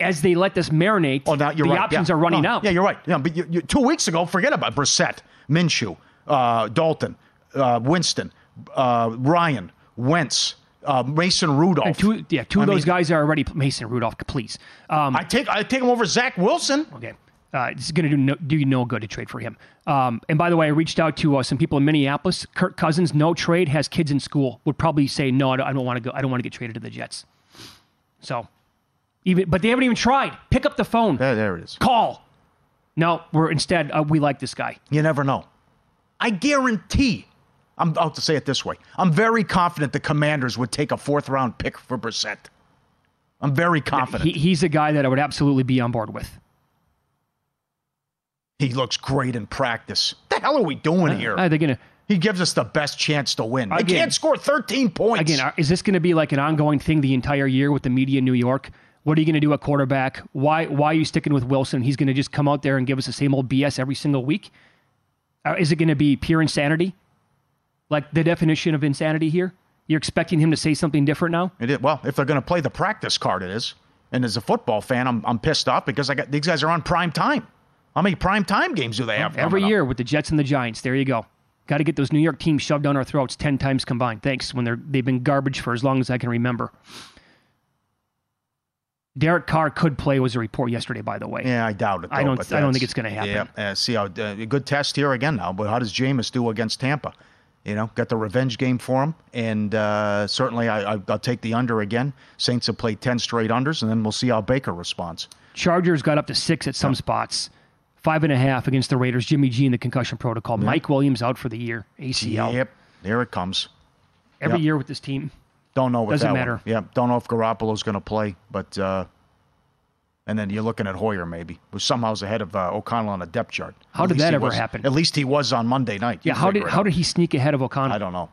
As they let this marinate, oh, now you're the right. options yeah. are running no, out. Yeah, you're right. Yeah, but you, you, two weeks ago, forget about it. Brissett, Minshew, uh, Dalton, uh, Winston, uh, Ryan, Wentz, uh, Mason Rudolph. And two, yeah, two of I those mean, guys are already... Mason Rudolph, please. Um, I take I take him over Zach Wilson. Okay. Uh, it's going to do no, do you no good to trade for him. Um, and by the way, I reached out to uh, some people in Minneapolis. Kirk Cousins, no trade, has kids in school. Would probably say, no, I don't want to go. I don't want to get traded to the Jets. So... Even, but they haven't even tried. Pick up the phone. There, there it is. Call. No, we're instead, uh, we like this guy. You never know. I guarantee, I'm about to say it this way. I'm very confident the Commanders would take a fourth round pick for Brissett. I'm very confident. He, he's a guy that I would absolutely be on board with. He looks great in practice. What the hell are we doing uh, here? Are they gonna, he gives us the best chance to win. They again, can't score thirteen points. Again, is this going to be like an ongoing thing the entire year with the media in New York? What are you going to do at quarterback? Why why are you sticking with Wilson? He's going to just come out there and give us the same old B S every single week? Uh, is it going to be pure insanity? Like the definition of insanity here? You're expecting him to say something different now? It is. Well, if they're going to play the practice card, it is. And as a football fan, I'm I'm pissed off because I got these guys are on prime time. How many prime time games do they have? Every year up? With the Jets and the Giants. There you go. Got to get those New York teams shoved down our throats ten times combined. Thanks. When they're they've been garbage for as long as I can remember. Derek Carr could play was a report yesterday, by the way. Yeah, I doubt it. Though, I don't. I don't think it's going to happen. Yeah. Uh, see, how, uh, a good test here again now. But how does Jameis do against Tampa? You know, got the revenge game for him, and uh, certainly I, I'll take the under again. Saints have played ten straight unders, and then we'll see how Baker responds. Chargers got up to six at some yeah. spots, five and a half against the Raiders. Jimmy G in the concussion protocol. Yeah. Mike Williams out for the year. A C L. Yep, there it comes. Every yep. year with this team. Don't know what doesn't that matter. One. Yeah, don't know if Garoppolo's going to play, but uh, and then you're looking at Hoyer maybe, who somehow's ahead of uh, O'Connell on a depth chart. How at did that ever was, happen? At least he was on Monday night. Yeah, how did how out. did he sneak ahead of O'Connell? I don't know.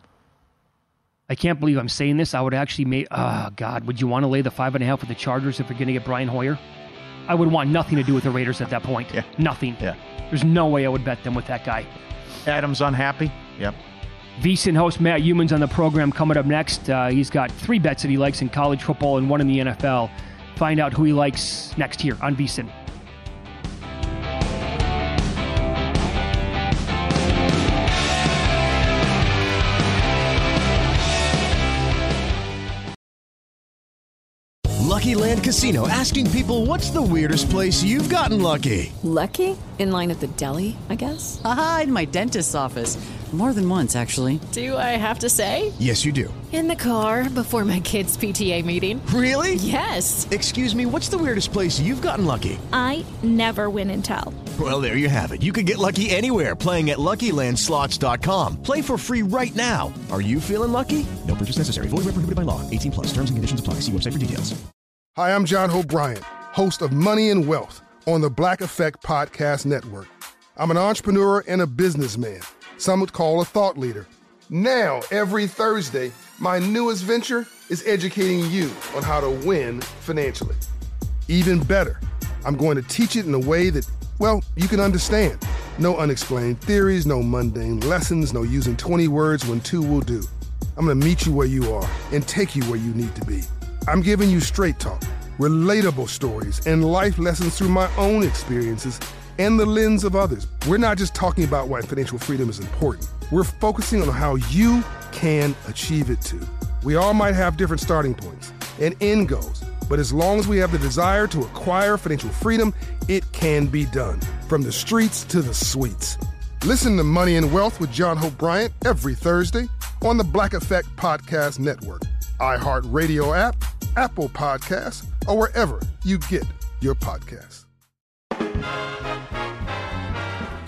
I can't believe I'm saying this. I would actually make. Oh God, would you want to lay the five and a half with the Chargers if you're going to get Brian Hoyer? I would want nothing to do with the Raiders at that point. Yeah. Nothing. Yeah. There's no way I would bet them with that guy. Adam's unhappy. Yep. VSiN host Matt Youmans on the program coming up next. Uh, he's got three bets that he likes in college football and one in the N F L. Find out who he likes next here on VSiN. Lucky Land Casino, asking people, what's the weirdest place you've gotten lucky? Lucky? In line at the deli, I guess? Aha, in my dentist's office. More than once, actually. Do I have to say? Yes, you do. In the car, before my kids' P T A meeting. Really? Yes. Excuse me, what's the weirdest place you've gotten lucky? I never win and tell. Well, there you have it. You can get lucky anywhere, playing at Lucky Land Slots dot com. Play for free right now. Are you feeling lucky? No purchase necessary. Void where prohibited by law. eighteen plus. Terms and conditions apply. See website for details. Hi, I'm John O'Brien, host of Money and Wealth on the Black Effect Podcast Network. I'm an entrepreneur and a businessman, some would call a thought leader. Now, every Thursday, my newest venture is educating you on how to win financially. Even better, I'm going to teach it in a way that, well, you can understand. No unexplained theories, no mundane lessons, no using twenty words when two will do. I'm going to meet you where you are and take you where you need to be. I'm giving you straight talk, relatable stories, and life lessons through my own experiences and the lens of others. We're not just talking about why financial freedom is important. We're focusing on how you can achieve it too. We all might have different starting points and end goals, But as long as we have the desire to acquire financial freedom, it can be done. From the streets to the suites. Listen to Money and Wealth with John Hope Bryant every Thursday on the Black Effect Podcast Network, iHeartRadio app, Apple Podcasts, or wherever you get your podcasts.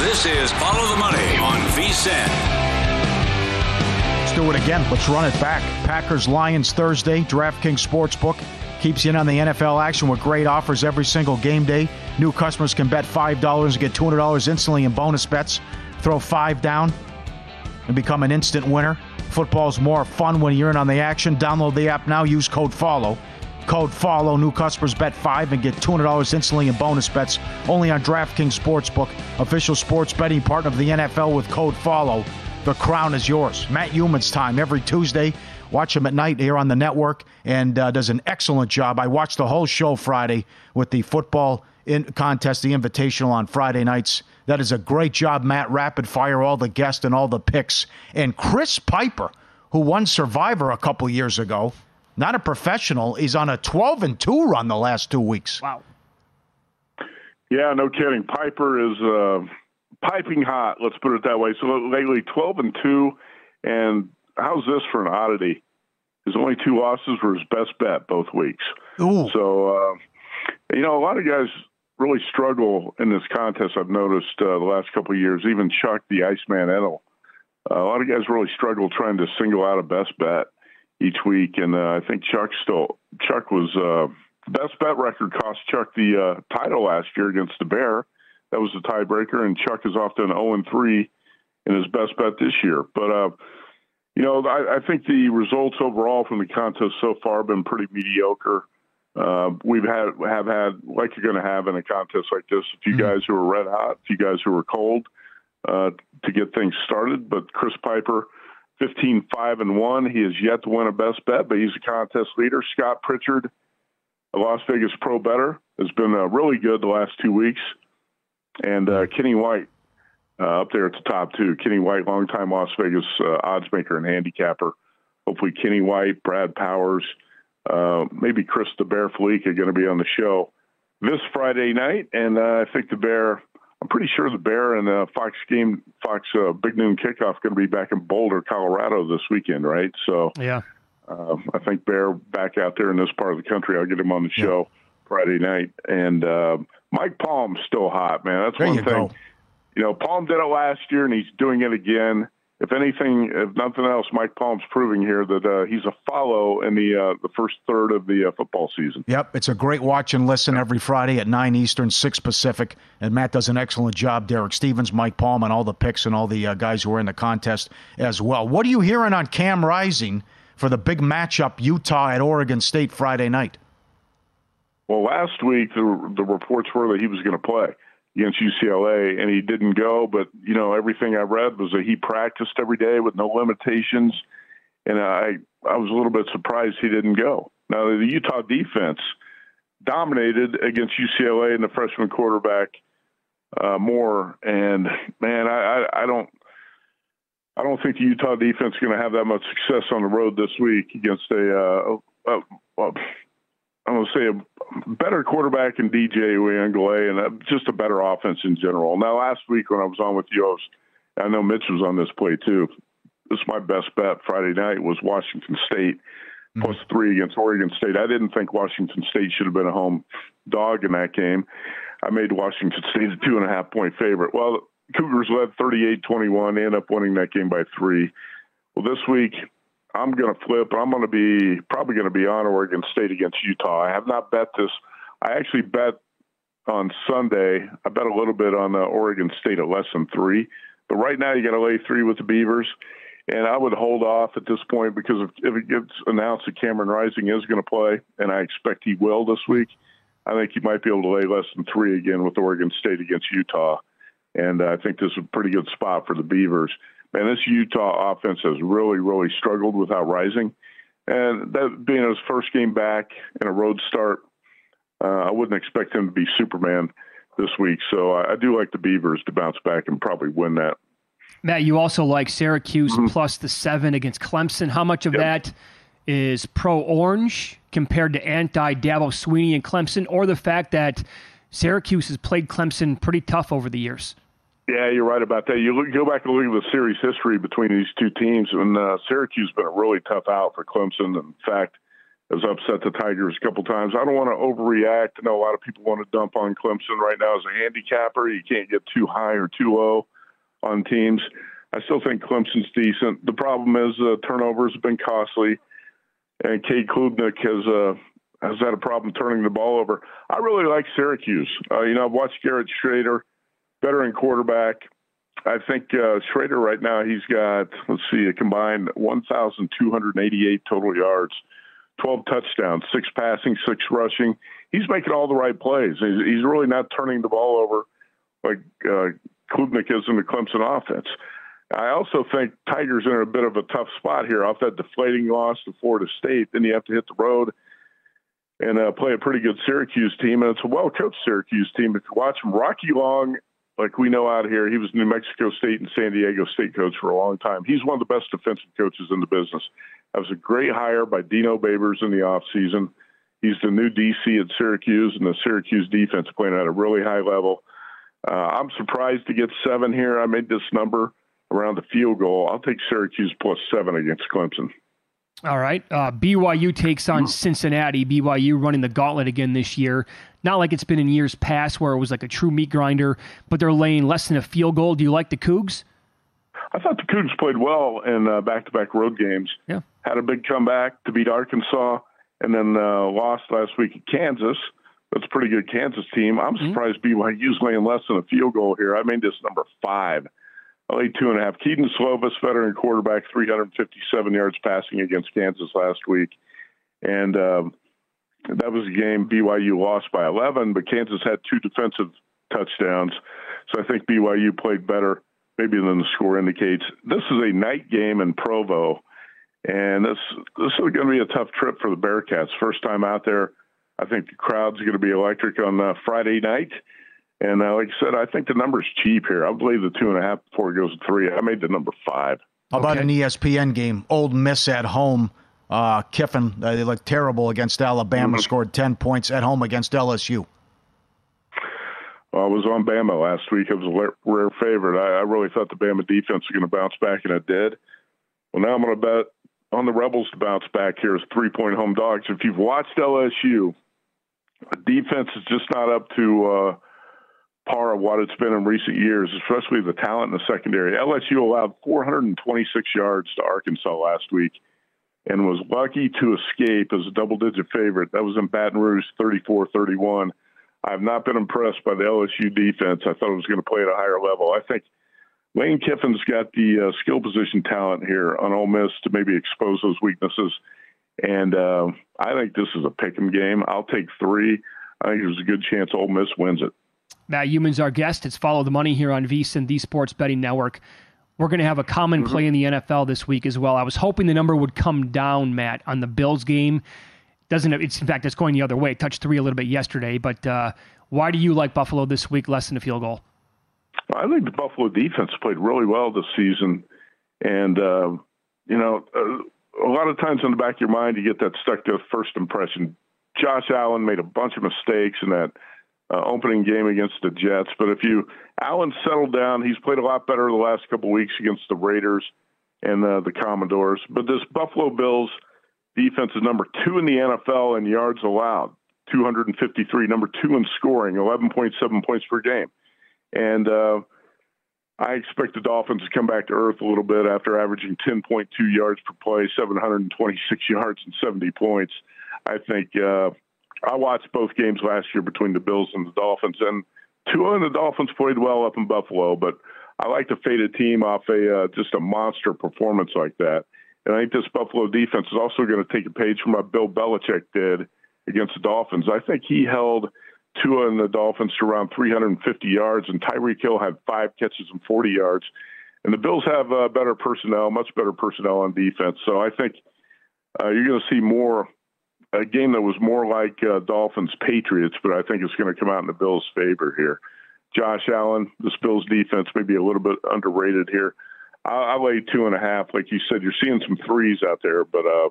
This is Follow the Money on VSiN. Do it again. Let's run it back. Packers Lions Thursday. DraftKings Sportsbook keeps you in on the N F L action with great offers every single game day. New customers can bet five dollars and get two hundred dollars instantly in bonus bets. Throw five down and become an instant winner. Football's more fun when you're in on the action. Download the app now. Use code FOLLOW. Code FOLLOW. New customers bet five and get two hundred dollars instantly in bonus bets. Only on DraftKings Sportsbook, official sports betting partner of the N F L with code FOLLOW. The crown is yours. Matt Youmans time every Tuesday. Watch him at night here on the network, and uh, does an excellent job. I watched the whole show Friday with the football in- contest, the Invitational on Friday nights. That is a great job, Matt. Rapid fire all the guests and all the picks. And Chris Piper, who won Survivor a couple years ago, not a professional, is on a twelve and two run the last two weeks. Wow. Yeah, no kidding. Piper is... Uh... piping hot, let's put it that way. So lately, twelve and two, and how's this for an oddity? His only two losses were his best bet both weeks. Ooh. So, uh, you know, a lot of guys really struggle in this contest, I've noticed uh, the last couple of years. Even Chuck, the Iceman Edel, uh, a lot of guys really struggle trying to single out a best bet each week, and uh, I think Chuck still Chuck was uh, best bet record cost Chuck the uh, title last year against the Bear. That was the tiebreaker, and Chuck is off to an oh and three in his best bet this year. But, uh, you know, I, I think the results overall from the contest so far have been pretty mediocre. Uh, we've had, have had, like you're going to have in a contest like this, a few mm-hmm. guys who are red hot, a few guys who are cold uh, to get things started. But Chris Piper, fifteen and five and one, he has yet to win a best bet, but he's a contest leader. Scott Pritchard, a Las Vegas pro bettor, has been uh, really good the last two weeks. And uh, Kenny White uh, up there at the top, too. Kenny White, longtime Las Vegas uh, odds maker and handicapper. Hopefully Kenny White, Brad Powers, uh, maybe Chris the Bear Felica are going to be on the show this Friday night. And uh, I think the Bear, I'm pretty sure the Bear and uh, Fox game, Fox uh, Big Noon Kickoff going to be back in Boulder, Colorado this weekend, right? So yeah, uh, I think Bear back out there in this part of the country. I'll get him on the show yeah. Friday night. And uh, Mike Palm's still hot, man. That's there one you thing. Go. You know, Palm did it last year, and he's doing it again. If anything, if nothing else, Mike Palm's proving here that uh, he's a follow in the uh, the first third of the uh, football season. Yep, it's a great watch and listen every Friday at nine Eastern, six Pacific. And Matt does an excellent job. Derek Stevens, Mike Palm, and all the picks and all the uh, guys who are in the contest as well. What are you hearing on Cam Rising for the big matchup Utah at Oregon State Friday night? Well, last week, the, the reports were that he was going to play against U C L A, and he didn't go. But, you know, everything I read was that he practiced every day with no limitations, and I, I was a little bit surprised he didn't go. Now, the Utah defense dominated against U C L A and the freshman quarterback uh, Moore, and, man, I, I, I don't I don't think the Utah defense is going to have that much success on the road this week against a uh, – uh, uh, I'm going to say a better quarterback in D J Uiagalelei and a, just a better offense in general. Now, last week when I was on with you, I, was, I know Mitch was on this play too. This is my best bet Friday night was Washington State mm-hmm. plus three against Oregon State. I didn't think Washington State should have been a home dog in that game. I made Washington State a two and a half point favorite. Well, Cougars led thirty-eight twenty-one, end up winning that game by three. Well, this week I'm going to flip. I'm going to be probably going to be on Oregon State against Utah. I have not bet this. I actually bet on Sunday. I bet a little bit on uh, Oregon State at less than three. But right now you got to lay three with the Beavers. And I would hold off at this point because if, if it gets announced that Cameron Rising is going to play, and I expect he will this week, I think you might be able to lay less than three again with Oregon State against Utah. And I think this is a pretty good spot for the Beavers. Man, this Utah offense has really, really struggled without Rising. And that being his first game back in a road start, uh, I wouldn't expect him to be Superman this week. So I, I do like the Beavers to bounce back and probably win that. Matt, you also like Syracuse mm-hmm. plus the seven against Clemson. How much of yep. that is pro-orange compared to anti-Dabo Sweeney and Clemson, or the fact that Syracuse has played Clemson pretty tough over the years? Yeah, you're right about that. You look, go back and look at the series history between these two teams, and uh, Syracuse has been a really tough out for Clemson. In fact, has upset the Tigers a couple times. I don't want to overreact. I know a lot of people want to dump on Clemson right now as a handicapper. You can't get too high or too low on teams. I still think Clemson's decent. The problem is uh, turnovers have been costly, and Cade Klubnik has uh, has had a problem turning the ball over. I really like Syracuse. Uh, you know, I've watched Garrett Schrader, veteran quarterback. I think uh, Schrader right now, he's got, let's see, a combined one thousand two hundred eighty-eight total yards, twelve touchdowns, six passing, six rushing. He's making all the right plays. He's, he's really not turning the ball over like uh, Klubnik is in the Clemson offense. I also think Tigers are in a bit of a tough spot here off that deflating loss to Florida State. Then you have to hit the road and uh, play a pretty good Syracuse team. And it's a well-coached Syracuse team. If you watch them, Rocky Long, like we know out here, he was New Mexico State and San Diego State coach for a long time. He's one of the best defensive coaches in the business. That was a great hire by Dino Babers in the offseason. He's the new D C at Syracuse, and the Syracuse defense playing at a really high level. Uh, I'm surprised to get seven here. I made this number around the field goal. I'll take Syracuse plus seven against Clemson. All right. Uh, B Y U takes on Cincinnati. B Y U running the gauntlet again this year. Not like it's been in years past where it was like a true meat grinder, but they're laying less than a field goal. Do you like the Cougs? I thought the Cougs played well in uh, back-to-back road games. Yeah. Had a big comeback to beat Arkansas and then uh, lost last week at Kansas. That's a pretty good Kansas team. I'm surprised mm-hmm. B Y U's laying less than a field goal here. I made this number five. I laid two and a half. Keaton Slovis, veteran quarterback, three hundred fifty-seven yards passing against Kansas last week. And um, that was a game B Y U lost by eleven, but Kansas had two defensive touchdowns. So I think B Y U played better maybe than the score indicates. This is a night game in Provo, and this, this is going to be a tough trip for the Bearcats. First time out there. I think the crowd's going to be electric on uh, Friday night. And uh, like I said, I think the number's cheap here. I believe the two and a half before it goes to three. I made the number five. How about okay. an E S P N game? Ole Miss at home. Uh, Kiffin, uh, they looked terrible against Alabama, mm-hmm. scored ten points at home against L S U. Well, I was on Bama last week. It was a rare favorite. I, I really thought the Bama defense was going to bounce back, and it did. Well, now I'm going to bet on the Rebels to bounce back here as three-point home dogs. If you've watched L S U, the defense is just not up to uh, par of what it's been in recent years, especially the talent in the secondary. L S U allowed four hundred twenty-six yards to Arkansas last week and was lucky to escape as a double-digit favorite. That was in Baton Rouge, thirty-four thirty-one. I've not been impressed by the L S U defense. I thought it was going to play at a higher level. I think Lane Kiffin's got the uh, skill position talent here on Ole Miss to maybe expose those weaknesses. And uh, I think this is a pick'em game. I'll take three. I think there's a good chance Ole Miss wins it. Matt Youmans, our guest. It's Follow the Money here on VSiN, the Sports Betting Network. We're going to have a common mm-hmm. play in the N F L this week as well. I was hoping the number would come down, Matt, on the Bills game. Doesn't it, it's in fact, it's going the other way. It touched three a little bit yesterday. But uh, why do you like Buffalo this week, less than a field goal? I think the Buffalo defense played really well this season. And, uh, you know, uh, a lot of times in the back of your mind, you get that stuck to first impression Josh Allen made a bunch of mistakes in that uh, opening game against the Jets. But if you Allen settled down, he's played a lot better the last couple of weeks against the Raiders and uh, the Commodores. But this Buffalo Bills defense is number two in the N F L in yards allowed, two hundred fifty-three, number two in scoring, eleven point seven points per game. And uh, I expect the Dolphins to come back to earth a little bit after averaging ten point two yards per play, seven hundred twenty-six yards and seventy points. I think uh, I watched both games last year between the Bills and the Dolphins, and Tua and the Dolphins played well up in Buffalo, but I like to fade a team off a uh, just a monster performance like that. And I think this Buffalo defense is also going to take a page from what Bill Belichick did against the Dolphins. I think he held Tua and the Dolphins to around three hundred fifty yards, and Tyreek Hill had five catches and forty yards. And the Bills have uh, better personnel, much better personnel on defense. So I think uh, you're going to see more a game that was more like uh, Dolphins-Patriots, but I think it's going to come out in the Bills' favor here. Josh Allen, this Bills defense may be a little bit underrated here. I, I lay two and a half. Like you said, you're seeing some threes out there, but uh,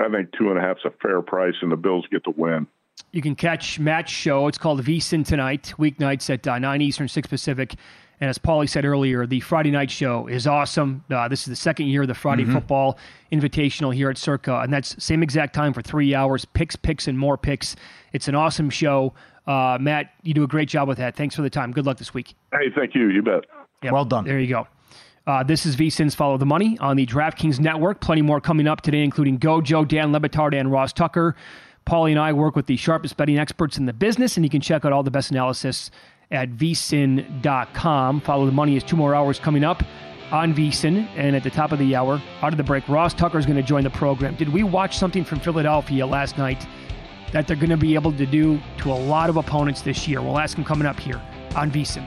I think two and a half is a fair price, and the Bills get the win. You can catch Matt's show. It's called VSiN Tonight, weeknights at uh, nine Eastern, six Pacific. And as Pauly said earlier, the Friday night show is awesome. Uh, this is the second year of the Friday mm-hmm. Football Invitational here at Circa, and that's same exact time for three hours, picks, picks, and more picks. It's an awesome show. Uh, Matt, you do a great job with that. Thanks for the time. Good luck this week. Hey, thank you. You bet. Yep. Well done. There you go. Uh, this is VSiN's Follow the Money on the DraftKings Network. Plenty more coming up today, including Gojo, Dan Lebitard, and Ross Tucker. Pauly and I work with the sharpest betting experts in the business, and you can check out all the best analysis at V S I N dot com. Follow the Money is two more hours coming up on VSiN, and at the top of the hour, out of the break, Ross Tucker is going to join the program. Did we watch something from Philadelphia last night that they're going to be able to do to a lot of opponents this year? We'll ask him coming up here on VSiN.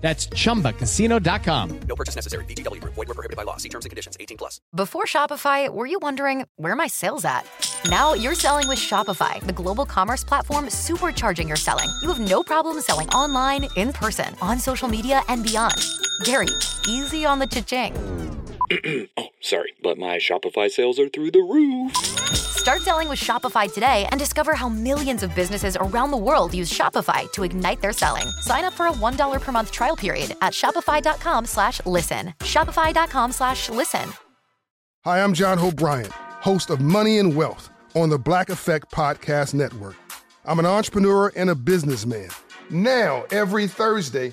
That's chumba casino dot com. No purchase necessary. V G W Group. Void where prohibited by law. See terms and conditions. eighteen plus. Before Shopify, were you wondering, where are my sales at? Now you're selling with Shopify, the global commerce platform supercharging your selling. You have no problem selling online, in person, on social media, and beyond. Gary, easy on the cha-ching. Oh, sorry, but my Shopify sales are through the roof. Start selling with Shopify today and discover how millions of businesses around the world use Shopify to ignite their selling. Sign up for a one dollar per month trial period at shopify dot com slash listen. Shopify dot com slash listen. Hi, I'm John O'Brien, host of Money and Wealth on the Black Effect Podcast Network. I'm an entrepreneur and a businessman. Now, every Thursday,